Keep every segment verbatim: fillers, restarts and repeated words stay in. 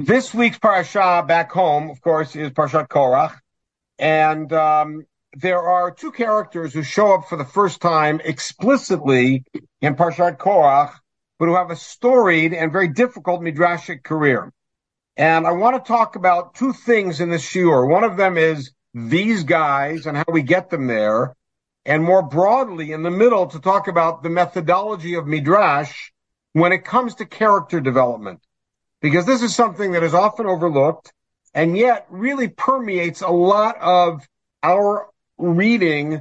This week's parasha back home, of course, is Parashat Korach, and um, there are two characters who show up for the first time explicitly in Parashat Korach, but who have a storied and very difficult midrashic career. And I want to talk about two things in this shiur. One of them is these guys and how we get them there, and more broadly in the middle to talk about the methodology of Midrash when it comes to character development. Because this is something that is often overlooked and yet really permeates a lot of our reading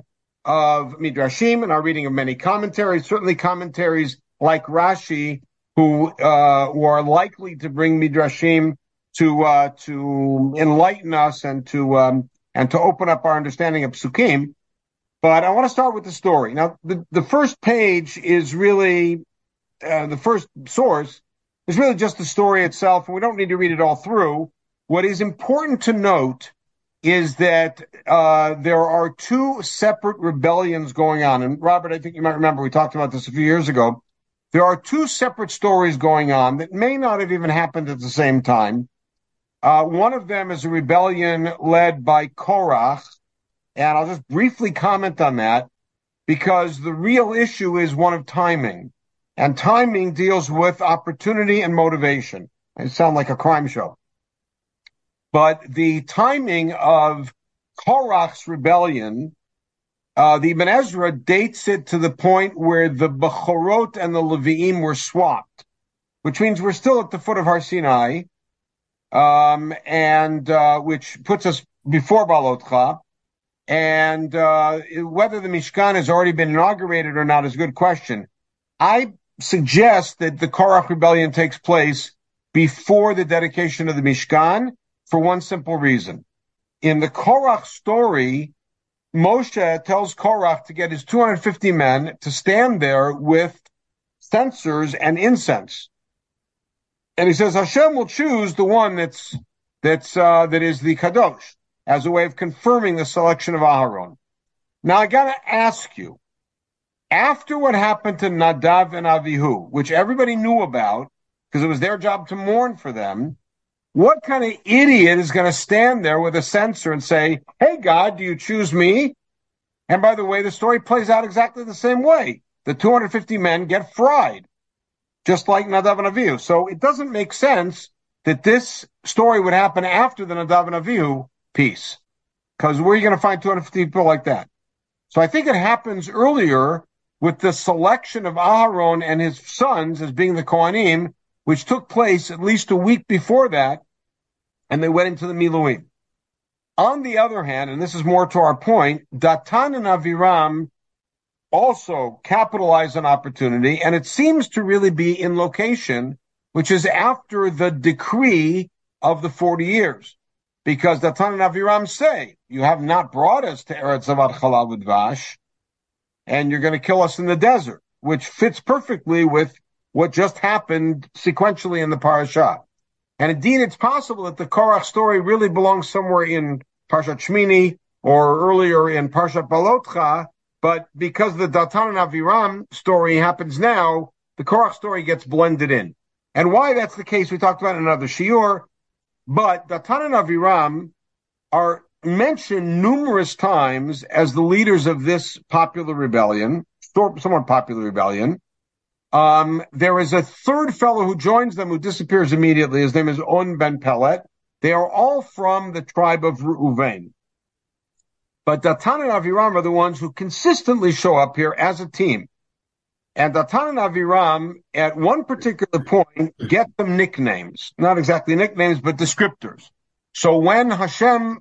of Midrashim and our reading of many commentaries, certainly commentaries like Rashi, who, uh, who are likely to bring Midrashim to, uh, to enlighten us and to, um, and to open up our understanding of Psukim. But I want to start with the story. Now, the, the first page is really, uh, the first source, it's really just the story itself, and we don't need to read it all through. What is important to note is that uh there are two separate rebellions going on. And, Robert, I think you might remember we talked about this a few years ago. There are two separate stories going on that may not have even happened at the same time. Uh One of them is a rebellion led by Korach, and I'll just briefly comment on that because the real issue is one of timing. And timing deals with opportunity and motivation. It sounds like a crime show. But the timing of Korach's rebellion, uh, the Ibn Ezra dates it to the point where the Bechorot and the Levi'im were swapped, which means we're still at the foot of Har Sinai, um, and uh, which puts us before Balotcha. And uh, whether the Mishkan has already been inaugurated or not is a good question. I suggest that the Korach rebellion takes place before the dedication of the Mishkan for one simple reason. In the Korach story, Moshe tells Korach to get his two hundred fifty men to stand there with censers and incense. And he says Hashem will choose the one that's, that's, uh, that is the Kadosh as a way of confirming the selection of Aharon. Now I gotta ask you, after what happened to Nadav and Avihu, which everybody knew about because it was their job to mourn for them, what kind of idiot is going to stand there with a censer and say, hey, God, do you choose me? And by the way, the story plays out exactly the same way. The two hundred fifty men get fried, just like Nadav and Avihu. So it doesn't make sense that this story would happen after the Nadav and Avihu piece, because where are you going to find two hundred fifty people like that? So I think it happens earlier, with the selection of Aharon and his sons as being the Kohanim, which took place at least a week before that, and they went into the Miluim. On the other hand, and this is more to our point, Datan and Aviram also capitalize on opportunity, and it seems to really be in location, which is after the decree of the forty years. Because Datan and Aviram say, you have not brought us to Eretz Zavat Chalav Udvash, and you're going to kill us in the desert, which fits perfectly with what just happened sequentially in the parasha. And indeed, it's possible that the Korach story really belongs somewhere in Parashat Shmini or earlier in Parashat Balotcha, but because the Datan and Aviram story happens now, the Korach story gets blended in. And why that's the case, we talked about in another shiur, but Datan and Aviram are mentioned numerous times as the leaders of this popular rebellion, somewhat popular rebellion. Um, there is a third fellow who joins them who disappears immediately. His name is On Ben Pelet. They are all from the tribe of Reuven. But Datan and Aviram are the ones who consistently show up here as a team. And Datan and Aviram, at one particular point, get them nicknames. Not exactly nicknames, but descriptors. So when Hashem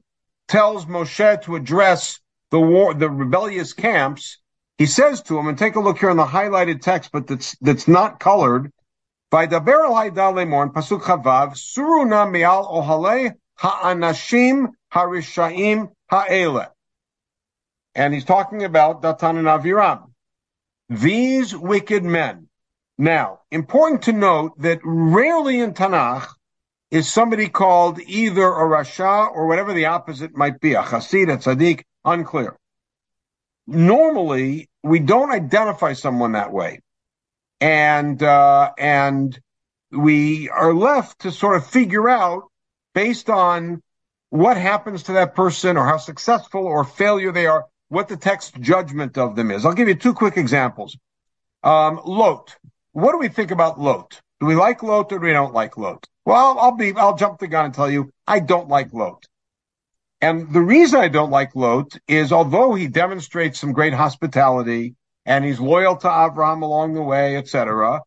tells Moshe to address the war, the rebellious camps, he says to him, and take a look here in the highlighted text, but that's, that's not colored, Vaydaber el hayda lemor, pasuk chavav, suru na me'al ohale ha'anashim harishaim ha'ele. And he's talking about Datan and Aviram. These wicked men. Now, important to note that rarely in Tanakh is somebody called either a rasha or whatever the opposite might be, a chassid, a tzaddik, unclear. Normally, we don't identify someone that way. And uh, and we are left to sort of figure out, based on what happens to that person or how successful or failure they are, what the text judgment of them is. I'll give you two quick examples. Um, Lot. What do we think about Lot? Do we like Lot or do we don't like Lot? Well, I'll be, I'll jump the gun and tell you, I don't like Lot. And the reason I don't like Lot is, although he demonstrates some great hospitality and he's loyal to Avraham along the way, et cetera,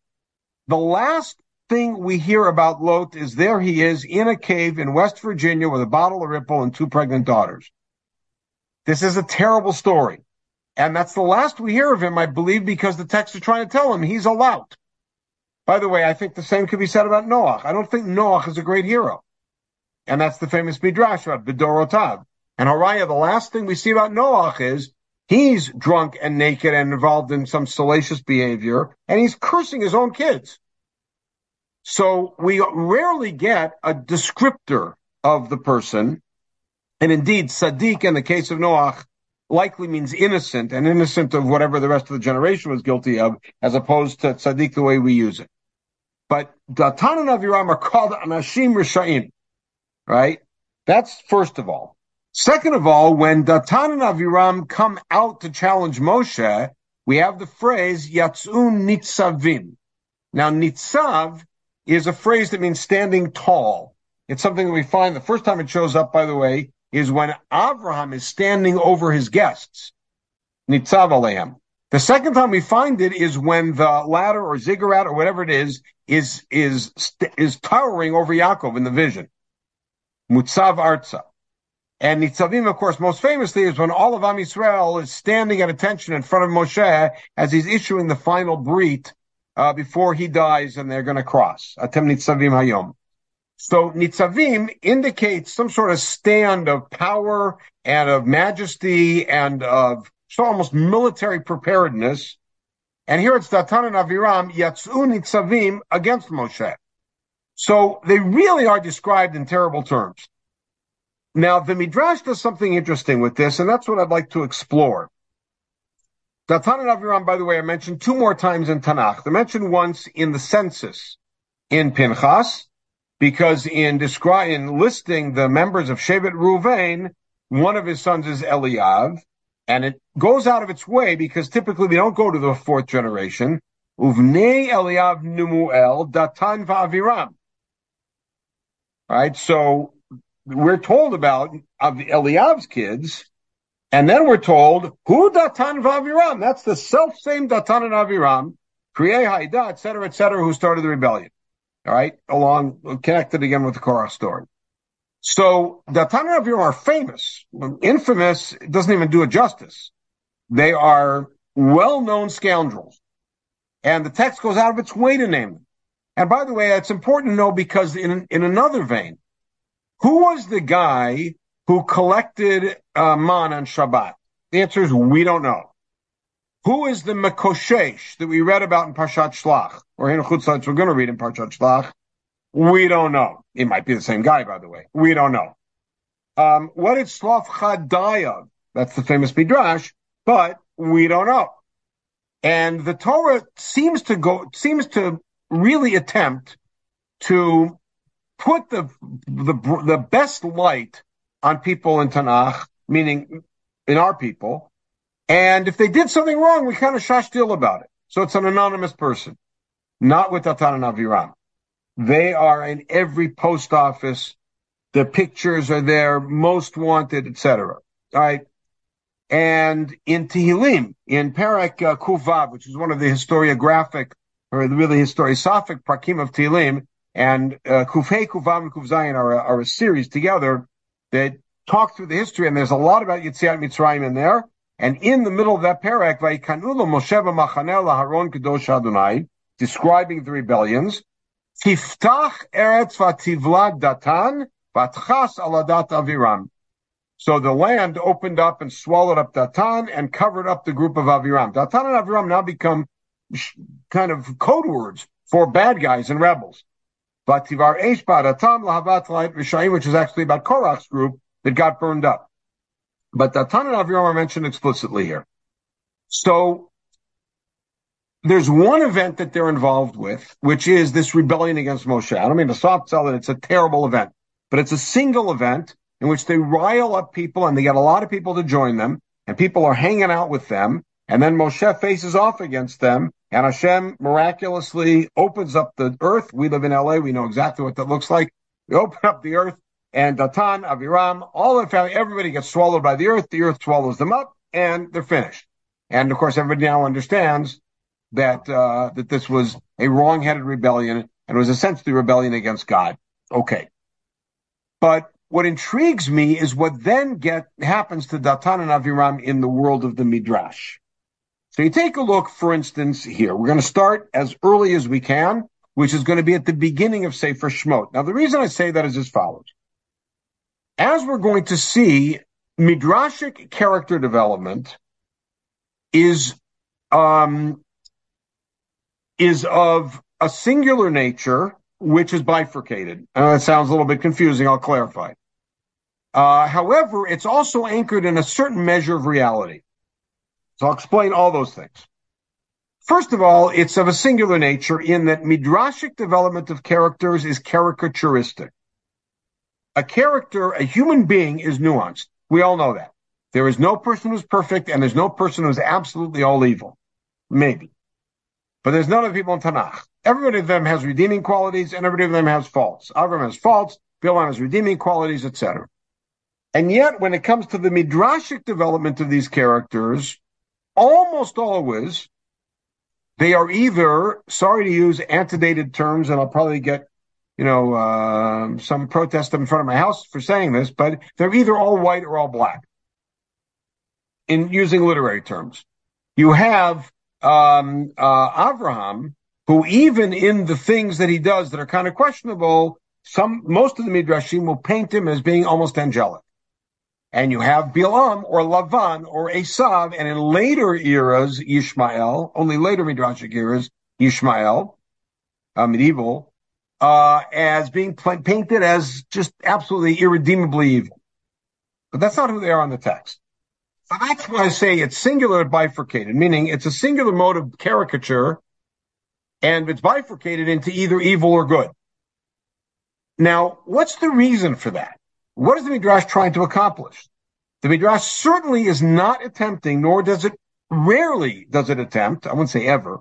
the last thing we hear about Lot is there he is in a cave in West Virginia with a bottle of Ripple and two pregnant daughters. This is a terrible story. And that's the last we hear of him, I believe, because the texts are trying to tell him he's a lout. By the way, I think the same could be said about Noach. I don't think Noach is a great hero. And that's the famous Midrash about B'dorotav. And Haraya, the last thing we see about Noach is he's drunk and naked and involved in some salacious behavior, and he's cursing his own kids. So we rarely get a descriptor of the person. And indeed, Sadiq, in the case of Noach, likely means innocent, and innocent of whatever the rest of the generation was guilty of, as opposed to Sadiq the way we use it. But Datan and Aviram are called Anashim Risha'im, right? That's first of all. Second of all, when Datan and Aviram come out to challenge Moshe, we have the phrase Yatzun Nitzavim. Now, Nitzav is a phrase that means standing tall. It's something that we find the first time it shows up, by the way, is when Avraham is standing over his guests. Nitzav Aleim. The second time we find it is when the ladder or ziggurat or whatever it is, is, is, is towering over Yaakov in the vision. Mutzav Artza. And Nitzavim, of course, most famously is when all of Am Yisrael is standing at attention in front of Moshe as he's issuing the final brit uh, before he dies and they're going to cross. Atem Nitzavim Hayom. So Nitzavim indicates some sort of stand of power and of majesty and of so almost military preparedness. And here it's Datan and Aviram, Yatzu Nitzavim, against Moshe. So they really are described in terrible terms. Now, the Midrash does something interesting with this, and that's what I'd like to explore. Datan and Aviram, by the way, are mentioned two more times in Tanakh. They're mentioned once in the census in Pinchas, because in describing, in listing the members of Shevet Reuven, one of his sons is Eliav, and it goes out of its way because typically we don't go to the fourth generation. Uvnei Eliav Numuel Datan va'Aviram. All right, so we're told about Eliav's kids, and then we're told who Datan va'Aviram. That's the self same Datan and Aviram, Kriei Haida, et cetera, et cetera, who started the rebellion. All right, along, connected again with the Korach story. So, Datan and Aviram are famous. Infamous doesn't even do it justice. They are well-known scoundrels. And the text goes out of its way to name them. And by the way, it's important to know because in, in another vein, who was the guy who collected uh, man on Shabbat? The answer is we don't know. Who is the Mekoshesh that we read about in Parshat Shlach, or in Chutzlatz we're going to read in Parshat Shlach? We don't know. It might be the same guy, by the way. We don't know. Um, what did Shlach Chadayav? That's the famous Midrash, but we don't know. And the Torah seems to go, seems to really attempt to put the the the best light on people in Tanakh, meaning in our people. And if they did something wrong, we kind of shush deal about it. So it's an anonymous person, not with Datan and Aviram. They are in every post office. The pictures are there, most wanted, et cetera. All right. And in Tehillim, in Perek uh, Kuvav, which is one of the historiographic, or really historiosophic prakim of Tehillim, and uh, Kufhei, Kuvav, and Kufzayin are, are a series together that talk through the history. And there's a lot about Yetziat Mitzrayim in there. And in the middle of that parak, Vayikanu lo Moshe b'machaneh laHaron kadosh Adonai, describing the rebellions, Tiftach eretz v'tivlad Datan v'tchas aladat Aviram. So the land opened up and swallowed up Datan and covered up the group of Aviram. Datan and Aviram now become kind of code words for bad guys and rebels. V'tivar eish ba'Datan lahavat la'it v'shayim, which is actually about Korach's group that got burned up. But Datan and Aviram are mentioned explicitly here. So There's one event that they're involved with, which is this rebellion against Moshe. I don't mean to soft sell it. It's a terrible event, but it's a single event in which they rile up people and they get a lot of people to join them, and people are hanging out with them. And then Moshe faces off against them, and Hashem miraculously opens up the earth. We live in L A. We know exactly what that looks like. We open up the earth, and Datan, Aviram, all the family, everybody gets swallowed by the earth. The earth swallows them up, and they're finished. And, of course, everybody now understands that uh, that this was a wrong-headed rebellion, and it was essentially rebellion against God. Okay. But what intrigues me is what then get happens to Datan and Aviram in the world of the Midrash. So you take a look, for instance, here. We're going to start as early as we can, which is going to be at the beginning of Sefer Shemot. Now, the reason I say that is as follows. As we're going to see, Midrashic character development is, um, is of a singular nature, which is bifurcated. Uh, that sounds a little bit confusing. I'll clarify. Uh, however, it's also anchored in a certain measure of reality. So I'll explain all those things. First of all, it's of a singular nature in that midrashic development of characters is caricaturistic. A character, a human being, is nuanced. We all know that. There is no person who's perfect, and there's no person who's absolutely all evil. Maybe. But there's none of the people in Tanakh. Everybody of them has redeeming qualities, and everybody of them has faults. Avraham has faults, Bilam has redeeming qualities, et cetera. And yet, when it comes to the midrashic development of these characters, almost always, they are either, sorry to use antiquated terms, and I'll probably get, you know, uh, some protest in front of my house for saying this, but they're either all white or all black, in using literary terms. You have um, uh, Avraham, who even in the things that he does that are kind of questionable, some most of the Midrashim will paint him as being almost angelic. And you have Bilam or Lavan or Esav, and in later eras, Ishmael, only later Midrashic eras, Ishmael, uh, medieval, uh, as being pl- painted as just absolutely irredeemably evil. But that's not who they are on the text. So that's why I say it's singular and bifurcated, meaning it's a singular mode of caricature, and it's bifurcated into either evil or good. Now, what's the reason for that? What is the Midrash trying to accomplish? The Midrash certainly is not attempting, nor does it, rarely does it attempt, I wouldn't say ever,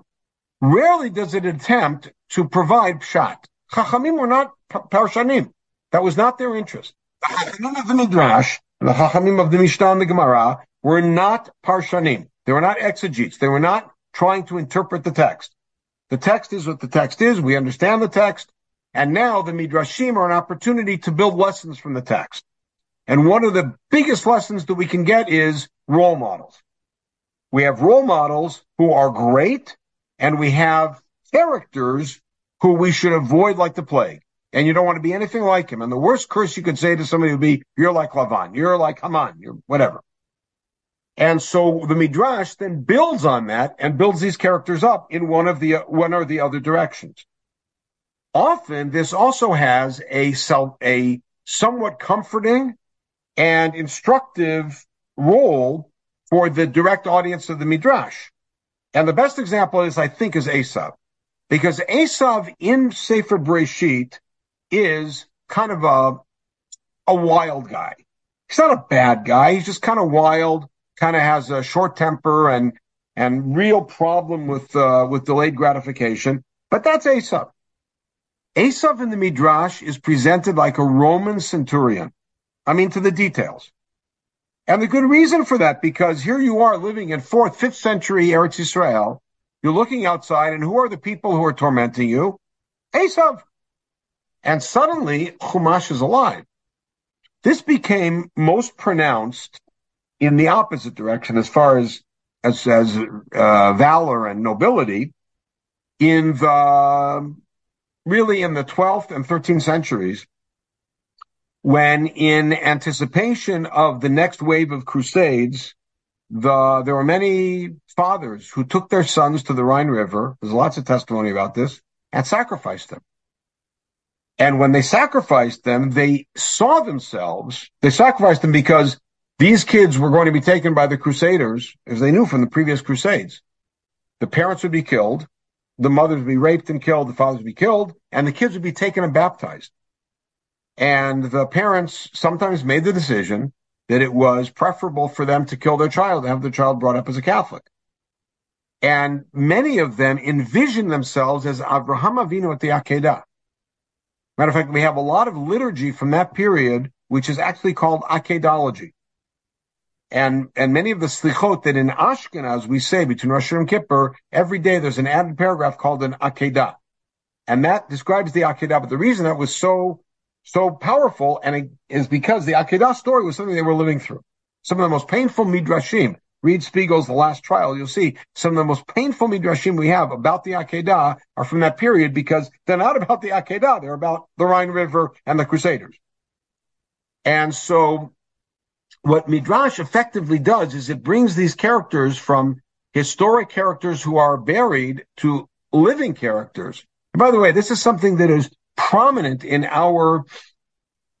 rarely does it attempt to provide pshat. Chachamim were not parshanim. That was not their interest. The Chachamim of the Midrash, the Chachamim of the Mishnah and the Gemara, were not parshanim. They were not exegetes. They were not trying to interpret the text. The text is what the text is. We understand the text. And now the Midrashim are an opportunity to build lessons from the text. And one of the biggest lessons that we can get is role models. We have role models who are great, and we have characters who we should avoid like the plague. And you don't want to be anything like him. And the worst curse you could say to somebody would be, you're like Lavan, you're like Haman, you're whatever. And so the Midrash then builds on that and builds these characters up in one of the one or the other directions. Often, this also has a self, a somewhat comforting and instructive role for the direct audience of the Midrash. And the best example is, I think, is Esav. Because Esav in Sefer Bereshit is kind of a, a wild guy. He's not a bad guy. He's just kind of wild, kind of has a short temper and, and real problem with, uh, with delayed gratification. But that's Esav. Esav in the Midrash is presented like a Roman centurion. I mean, to the details. And the good reason for that, because here you are living in fourth, fifth century Eretz Yisrael. You're looking outside, and who are the people who are tormenting you? Esav. And suddenly, Chumash is alive. This became most pronounced in the opposite direction as far as, as, as uh, valor and nobility in the... really in the twelfth and thirteenth centuries, when in anticipation of the next wave of crusades, the, there were many fathers who took their sons to the Rhine River, there's lots of testimony about this, and sacrificed them. And when they sacrificed them, they saw themselves, they sacrificed them because these kids were going to be taken by the crusaders, as they knew from the previous crusades. the parents would be killed, the mothers would be raped and killed, the fathers would be killed, and the kids would be taken and baptized. And the parents sometimes made the decision that it was preferable for them to kill their child and have their child brought up as a Catholic. And many of them envisioned themselves as Avraham Avinu at the Akedah. Matter of fact, we have a lot of liturgy from that period, which is actually called Akedology. And and many of the slichot that in Ashkenaz we say between Rosh Hashanah and Kippur, every day there's an added paragraph called an Akedah. And that describes the Akedah. But the reason that was so so powerful and it is because the Akedah story was something they were living through. Some of the most painful midrashim, read Spiegel's The Last Trial, you'll see some of the most painful midrashim we have about the Akedah are from that period because they're not about the Akedah, they're about the Rhine River and the Crusaders. And so what Midrash effectively does is it brings these characters from historic characters who are buried to living characters. And by the way, this is something that is prominent in our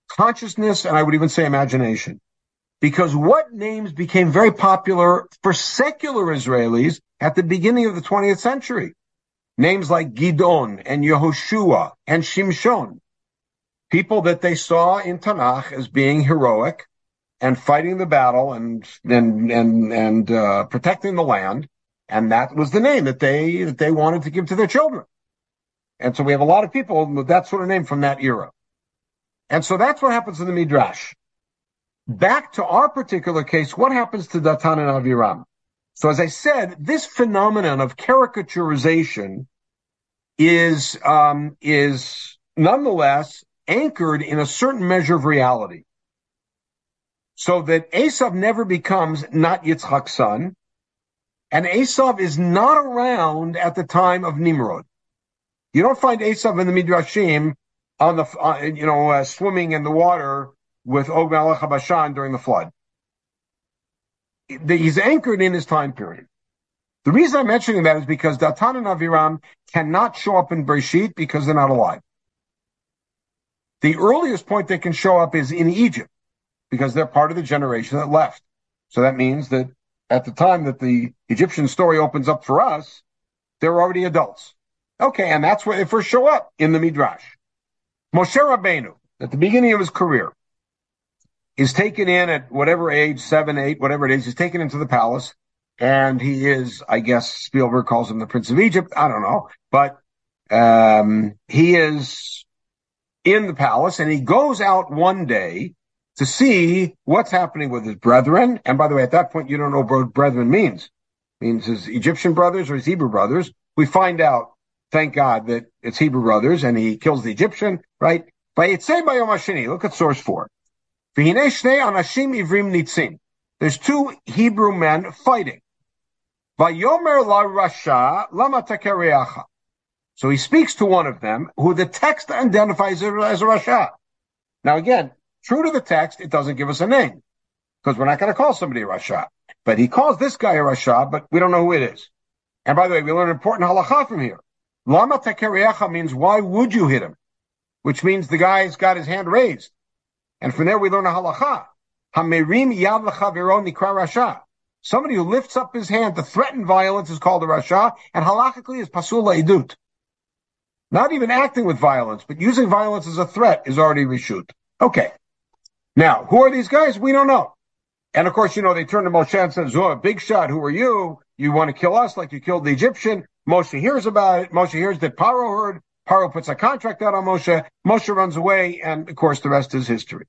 consciousness, and I would even say imagination, because what names became very popular for secular Israelis at the beginning of the twentieth century? Names like Gidon and Yehoshua and Shimshon, people that they saw in Tanakh as being heroic and fighting the battle and and and, and uh, protecting the land, and that was the name that they that they wanted to give to their children. And so we have a lot of people with that sort of name from that era. And so that's what happens in the Midrash. Back to our particular case, what happens to Datan and Aviram? So as I said, this phenomenon of caricaturization is um, is nonetheless anchored in a certain measure of reality. So that Esav never becomes not Yitzchak's son, and Esav is not around at the time of Nimrod. You don't find Esav in the Midrashim on the, uh, you know, uh, swimming in the water with Og Malach HaBashan during the flood. He's anchored in his time period. The reason I'm mentioning that is because Datan and Aviram cannot show up in Bereshit because they're not alive. The earliest point they can show up is in Egypt because they're part of the generation that left. So that means that at the time that the Egyptian story opens up for us, they're already adults. Okay, and that's where they first show up, in the Midrash. Moshe Rabbeinu, at the beginning of his career, is taken in at whatever age, seven, eight, whatever it is, he's taken into the palace, and he is, I guess Spielberg calls him the Prince of Egypt, I don't know, but um, he is in the palace, and he goes out one day to see what's happening with his brethren, and by the way, at that point, you don't know what brethren means. It means his Egyptian brothers or his Hebrew brothers. We find out, thank God, that it's Hebrew brothers, and he kills the Egyptian, right? Look at source four. There's two Hebrew men fighting. So he speaks to one of them, who the text identifies as a Rasha. Now again, true to the text, it doesn't give us a name, because we're not going to call somebody a Rasha. But he calls this guy a Rasha, but we don't know who it is. And by the way, we learn an important halacha from here. Lama takereacha means, why would you hit him? Which means the guy's got his hand raised. And from there we learn a halacha. Hamerim yad l'chaviro nikra rasha. Somebody who lifts up his hand to threaten violence is called a rasha, and halachically is pasul la'idut. Not even acting with violence, but using violence as a threat is already reshut. Okay. Now, who are these guys? We don't know. And of course, you know, they turn to Moshe and says, oh, big shot, who are you? You want to kill us like you killed the Egyptian? Moshe hears about it. Moshe hears that Paro heard. Paro puts a contract out on Moshe. Moshe runs away, and of course, the rest is history.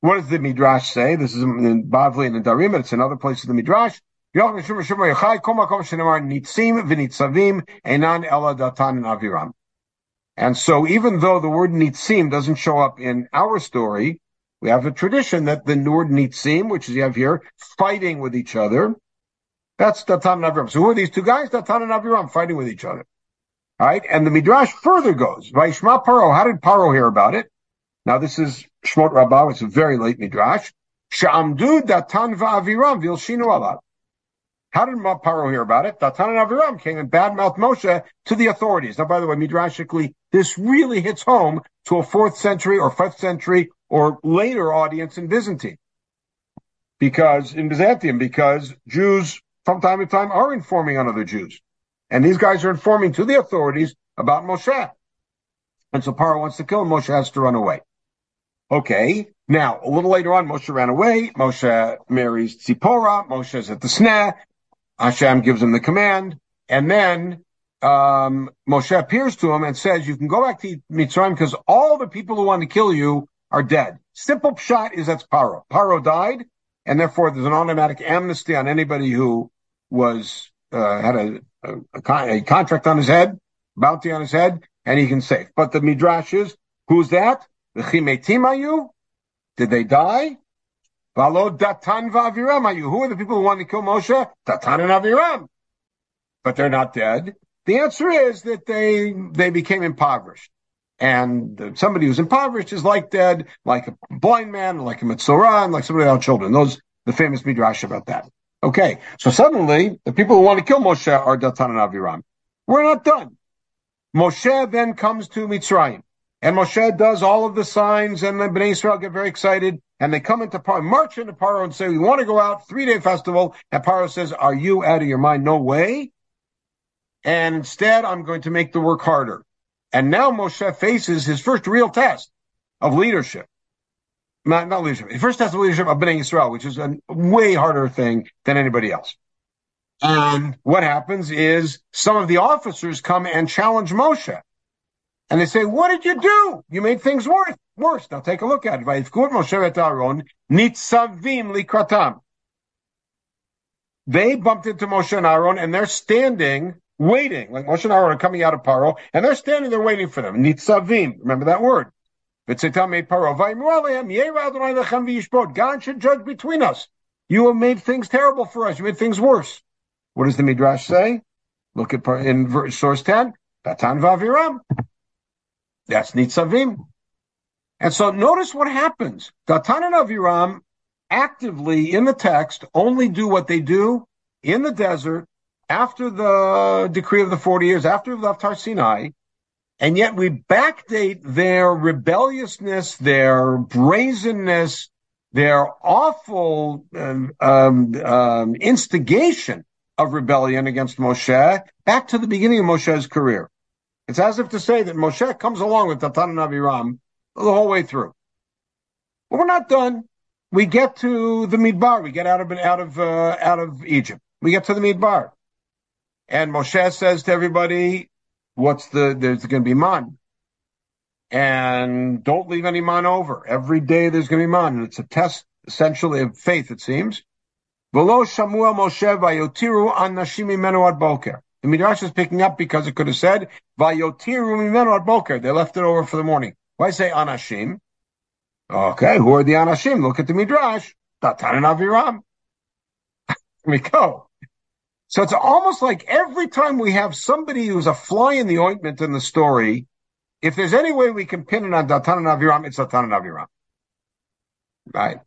What does the Midrash say? This is in Bavli and in Darim, and it's in other places in the Midrash. And so, even though the word nitzim doesn't show up in our story, we have a tradition that the word nitzim, which you have here, fighting with each other. That's Datan and Aviram. So who are these two guys? Datan and Aviram fighting with each other. All right, and the Midrash further goes. Vayishma Paro. How did Paro hear about it? Now this is Shemot Rabbah. It's a very late Midrash. Sha'amdu Datan va'Aviram vilshinu alav. How did Paro hear about it? Datan and Aviram came and badmouthed Moshe to the authorities. Now, by the way, midrashically, this really hits home to a fourth century or fifth century or later audience in Byzantium, because in Byzantium, because Jews from time to time are informing on other Jews. And these guys are informing to the authorities about Moshe. And so Paro wants to kill him. Moshe has to run away. Okay. Now, a little later on, Moshe ran away. Moshe marries Tzipporah. Moshe's at the snare. Hashem gives him the command. And then um, Moshe appears to him and says, you can go back to Mitzrayim because all the people who want to kill you are dead. Simple pshat is that's Paro. Paro died, and therefore there's an automatic amnesty on anybody who was uh, had a, a, a, con- a contract on his head, bounty on his head, and he can save. But the Midrash is, who's that? The Chimetim ayu? Did they die? Valo Datan v'Aviram ayu. Who are the people who wanted to kill Moshe? Datan and Aviram. But they're not dead. The answer is that they they became impoverished. And somebody who's impoverished is like dead, like a blind man, like a mitzoran, like somebody without children. Those the famous Midrash about that. Okay, so suddenly the people who want to kill Moshe are Datan and Aviram. We're not done. Moshe then comes to Mitzrayim. And Moshe does all of the signs, and the Bnei Israel get very excited, and they come into Paro, march into Paro and say, we want to go out, three-day festival. And Paro says, are you out of your mind? No way. And instead, I'm going to make the work harder. And now Moshe faces his first real test of leadership. Not, not leadership. His first test of leadership of Bnei Israel, which is a way harder thing than anybody else. And what happens is some of the officers come and challenge Moshe. And they say, what did you do? You made things worse. Worse. Now take a look at it. They bumped into Moshe and Aaron, and they're standing, waiting. Like Moshe and Aaron are coming out of Paro, and they're standing there waiting for them. Nitzavim. Remember that word. God should judge between us. You have made things terrible for us. You made things worse. What does the Midrash say? Look at in source ten. Datan v'Aviram. That's Nitzavim. And so notice what happens. Datan and Aviram actively in the text only do what they do in the desert after the decree of the forty years, after we left Har Sinai, and yet we backdate their rebelliousness, their brazenness, their awful um, um, instigation of rebellion against Moshe back to the beginning of Moshe's career. It's as if to say that Moshe comes along with Datan and Aviram the whole way through. But we're not done. We get to the Midbar. We get out of out of uh, out of Egypt. We get to the Midbar, and Moshe says to everybody, "What's the? There's going to be man, and don't leave any man over. Every day there's going to be man, and it's a test essentially of faith, it seems." V'lo shamuel Moshe vayotiru anashim mimenu ad boker. The Midrash is picking up because it could have said, Vayotiru mimenu ad boker. They left it over for the morning. Why say Anashim? Okay, who are the Anashim? Look at the Midrash. Datan and Aviram. Here we go. So it's almost like every time we have somebody who's a fly in the ointment in the story, if there's any way we can pin it on Datan and Aviram, it's Datan and Aviram. Right?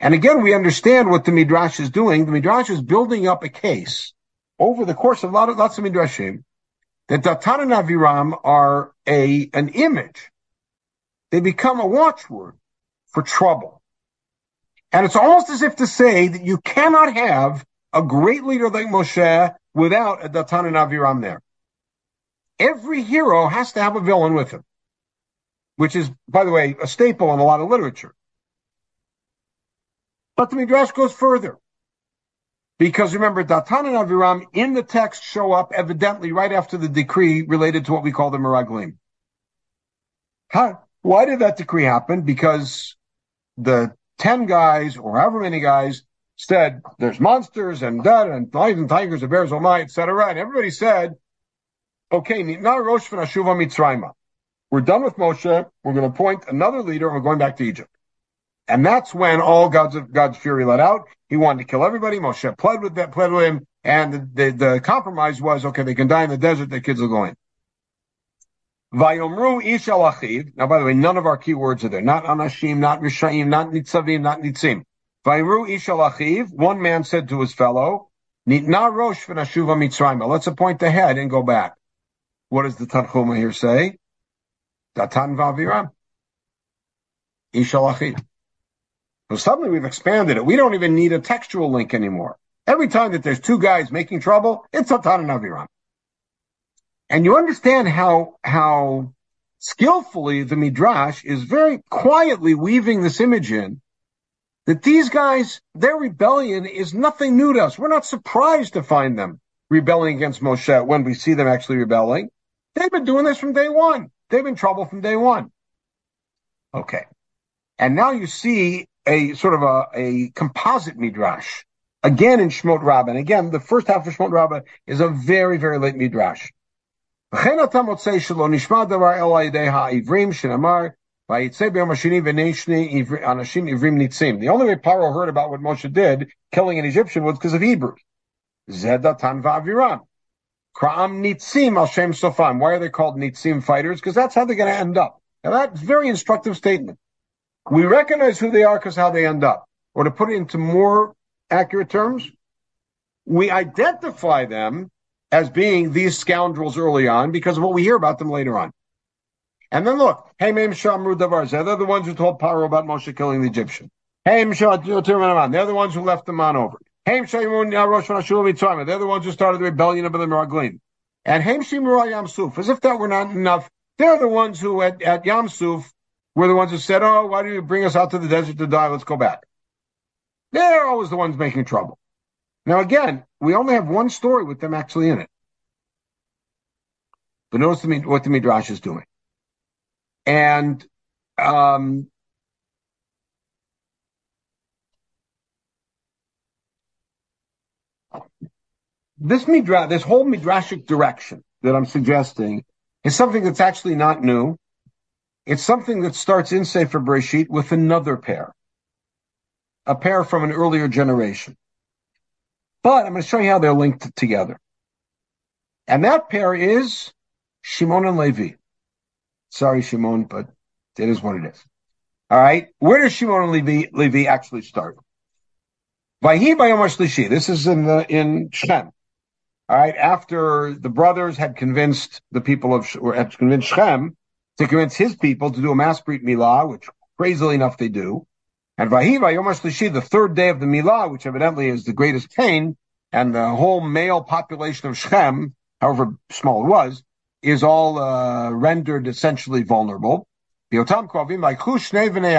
And again, we understand what the Midrash is doing. The Midrash is building up a case over the course of lot of, lots of midrashim, that Datan and Aviram are a an image. They become a watchword for trouble. And it's almost as if to say that you cannot have a great leader like Moshe without a Datan and Aviram there. Every hero has to have a villain with him, which is, by the way, a staple in a lot of literature. But the Midrash goes further. Because remember, Datan and Aviram in the text show up evidently right after the decree related to what we call the Meraglim. How, why did that decree happen? Because the ten guys, or however many guys, said there's monsters and dead and lions and tigers and bears, oh my, et cetera. And everybody said, okay, we're done with Moshe, we're going to appoint another leader, and we're going back to Egypt. And that's when all God's God's fury let out. He wanted to kill everybody. Moshe pled with that, pled with him, and the, the, the compromise was, okay, they can die in the desert, the kids will go in. Vayomru ish al achiv. Now, by the way, none of our key words are there. Not Anashim, not Rishaim, not Nitzavim, not Nitzim. Vayomru ish al achiv. One man said to his fellow, Nitna rosh v'nashuva mitzrayim. Let's appoint the head and go back. What does the Tanchuma here say? Datan v'Aviram. Ish al achiv. So suddenly we've expanded it. We don't even need a textual link anymore. Every time that there's two guys making trouble, it's Datan and Aviram. And you understand how how skillfully the Midrash is very quietly weaving this image in, that these guys, their rebellion is nothing new to us. We're not surprised to find them rebelling against Moshe when we see them actually rebelling. They've been doing this from day one. They've been in trouble from day one. Okay. And now you see a sort of a, a composite Midrash, again in Shemot Rabbah. And again, the first half of Shemot Rabbah is a very, very late Midrash. The only way Paro heard about what Moshe did, killing an Egyptian, was because of Hebrews. Datan v'Aviram. Kra'am nitzim al shem sofam. Why are they called nitzim fighters? Because that's how they're going to end up. Now that's a very instructive statement. We recognize who they are because how they end up. Or to put it into more accurate terms, we identify them as being these scoundrels early on because of what we hear about them later on. And then look, hey, Mem Shamru Davar, they're the ones who told Paro about Moshe killing the Egyptian. Hey, they're the ones who left them on over. They're the ones who started the rebellion of the Meraglim. And Haim Shimura Yam Suf, as if that were not enough, they're the ones who at, at Yam Suf were the ones who said, oh, why do you bring us out to the desert to die? Let's go back. They're always the ones making trouble. Now again, we only have one story with them actually in it. But notice the, what the Midrash is doing. And um, this Midrash, this whole Midrashic direction that I'm suggesting is something that's actually not new. It's something that starts in Sefer Bereshit with another pair, a pair from an earlier generation. But I'm going to show you how they're linked together. And that pair is Shimon and Levi. Sorry, Shimon, but it is what it is. All right. Where does Shimon and Levi, Levi actually start? Vayhi bayom hashlishi. This is in the, in Shem. All right. After the brothers had convinced the people of, or had convinced Shem to convince his people to do a mass brit milah, which crazily enough they do. And Vayhi bayom hashlishi, the third day of the milah, which evidently is the greatest pain, and the whole male population of Shem, however small it was, is all uh, rendered essentially vulnerable. So we name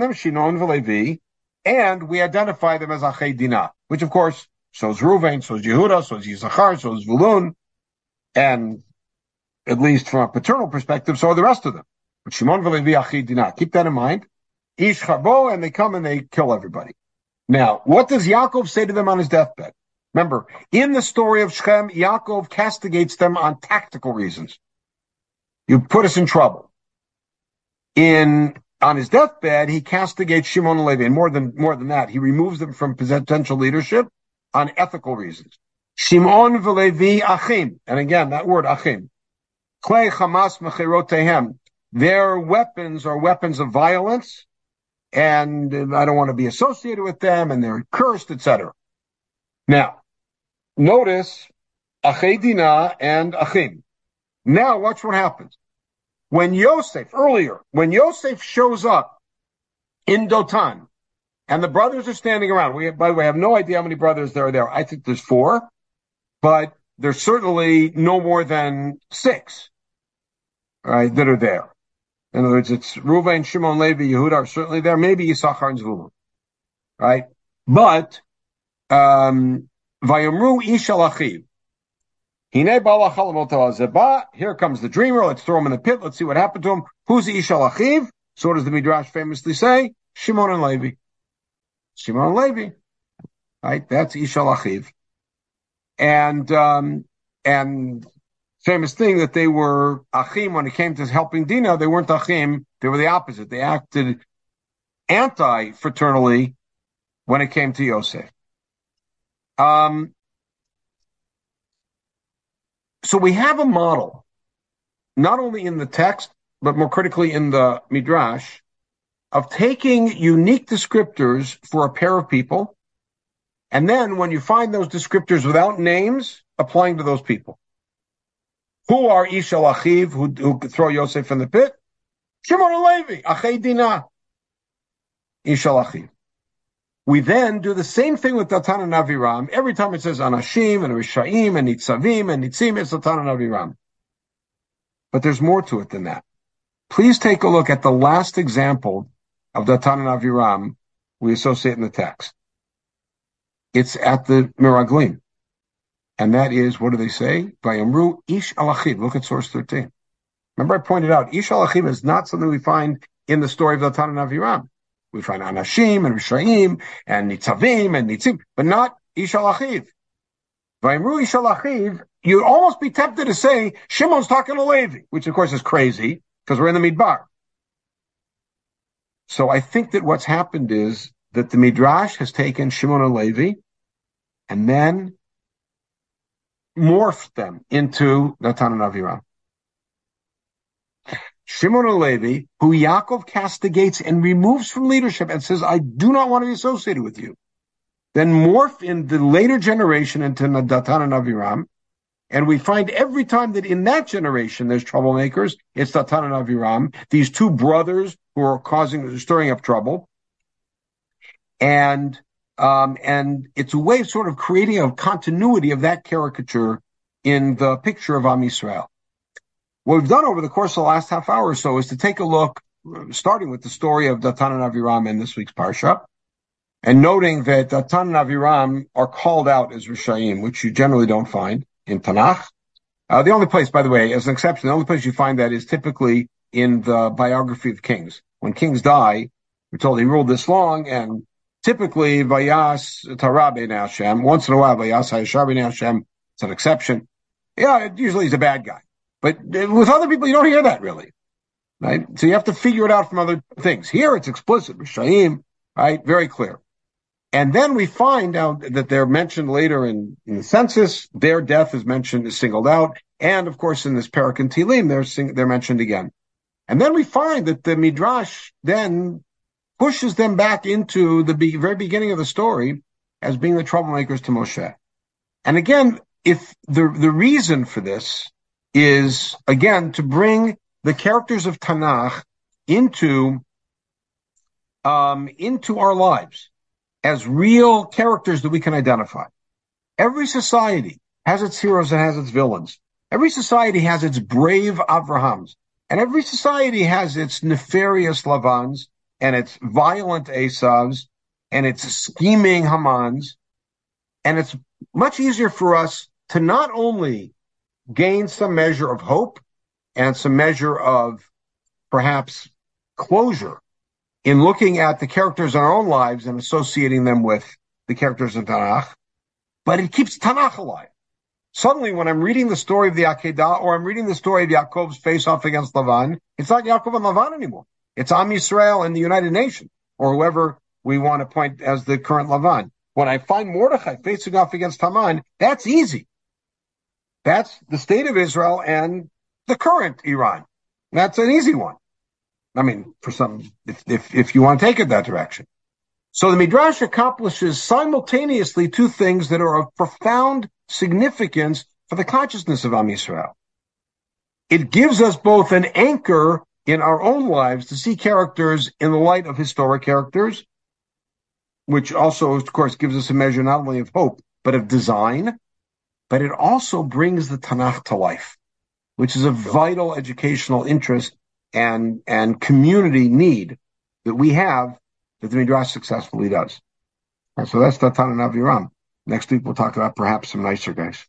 them Shimon v'Levi, and we identify them as Achei Dina, which of course, so is Reuven, so is Yehuda, so is Yisachar, so is Vulun, and at least from a paternal perspective, so are the rest of them. But Shimon v'Levi Achei Dina. Keep that in mind. Ish Chabo, and they come and they kill everybody. Now, what does Yaakov say to them on his deathbed? Remember, in the story of Shem, Yaakov castigates them on tactical reasons. You put us in trouble. In on his deathbed, he castigates Shimon and Levi, and more than more than that, he removes them from potential leadership on ethical reasons. Shimon v'Levi achim, and again that word achim, klei chamas mecherotehem. Their weapons are weapons of violence, and I don't want to be associated with them, and they're cursed, et cetera. Now. Notice, Achei Dina and Achim. Now, watch what happens. When Yosef, earlier, when Yosef shows up in Datan, and the brothers are standing around, we, by the way, I have no idea how many brothers there are there. I think there's four, but there's certainly no more than six, all right, that are there. In other words, it's Reuven, Shimon, Levi, Yehuda are certainly there, maybe Yisachar and Zvulun, right? But, um, Vayamru ishal achiv. Hine balach halamotah zeba. Here comes the dreamer. Let's throw him in the pit. Let's see what happened to him. Who's the ishal achiv? So what does the Midrash famously say? Shimon and Levi. Shimon and Levi. Right? That's ishal achiv. And, um, and famous thing that they were achim when it came to helping Dina. They weren't achim. They were the opposite. They acted anti-fraternally when it came to Yosef. Um, so we have a model, not only in the text, but more critically in the Midrash, of taking unique descriptors for a pair of people, and then when you find those descriptors without names, applying to those people. Who are Ishal Achiv, who, who throw Yosef in the pit? Shimon and Levi, Achei Dina, Ishal Achiv. We then do the same thing with Datan and Aviram. Every time it says Anashim and Rishaim and Nitzavim and Nitzim, it's Datan and Aviram. But there's more to it than that. Please take a look at the last example of Datan and Aviram we associate in the text. It's at the Miraglim. And that is, what do they say? Vayamru Ish Alachib. Look at source thirteen. Remember I pointed out, Ish Alachib is not something we find in the story of Datan and Aviram. We find Anashim and Rishaim and Nitzavim and Nitzim, but not Ish Alachiv. Vayimru Ish Alachiv, you'd almost be tempted to say, Shimon's talking to Levi, which of course is crazy, because we're in the Midbar. So I think that what's happened is that the Midrash has taken Shimon and Levi and then morphed them into Datan and Aviram. Shimon and Levi, who Yaakov castigates and removes from leadership and says, I do not want to be associated with you, then morph in the later generation into Datan and Aviram, and we find every time that in that generation there's troublemakers, it's Datan and Aviram, these two brothers who are causing, stirring up trouble, and um, and it's a way of sort of creating a continuity of that caricature in the picture of Am Yisrael. What we've done over the course of the last half hour or so is to take a look, starting with the story of Datan and Aviram in this week's Parsha, and noting that Datan and Aviram are called out as Rishaim, which you generally don't find in Tanakh. Uh, the only place, by the way, as an exception, the only place you find that is typically in the biography of kings. When kings die, we're told he ruled this long, and typically, Vayas Tarabe Hashem, once in a while, Vayas Hayashabe Hashem, it's an exception. Yeah, it usually he's a bad guy. But with other people, you don't hear that really, right? So you have to figure it out from other things. Here it's explicit, Rishaim, right? Very clear. And then we find out that they're mentioned later in, in the census. Their death is mentioned, is singled out. And of course, in this Parak and Tilim, they're, sing- they're mentioned again. And then we find that the Midrash then pushes them back into the be- very beginning of the story as being the troublemakers to Moshe. And again, if the the reason for this is, again, to bring the characters of Tanakh into um, into our lives as real characters that we can identify. Every society has its heroes and has its villains. Every society has its brave Avrahams. And every society has its nefarious Lavans and its violent Esavs and its scheming Hamans. And it's much easier for us to not only gain some measure of hope and some measure of perhaps closure in looking at the characters in our own lives and associating them with the characters in Tanakh, but it keeps Tanakh alive. Suddenly, when I'm reading the story of the Akedah or I'm reading the story of Yaakov's face-off against Lavan, it's not Yaakov and Lavan anymore. It's Am Yisrael and the United Nations, or whoever we want to point as the current Lavan. When I find Mordechai facing off against Haman, that's easy. That's the state of Israel and the current Iran. That's an easy one. I mean, for some, if, if, if you want to take it that direction. So the Midrash accomplishes simultaneously two things that are of profound significance for the consciousness of Am Yisrael. It gives us both an anchor in our own lives to see characters in the light of historic characters, which also, of course, gives us a measure not only of hope, but of design. But it also brings the Tanakh to life, which is a vital educational interest and, and community need that we have that the Midrash successfully does. And so that's Datan and Aviram. Next week we'll talk about perhaps some nicer guys.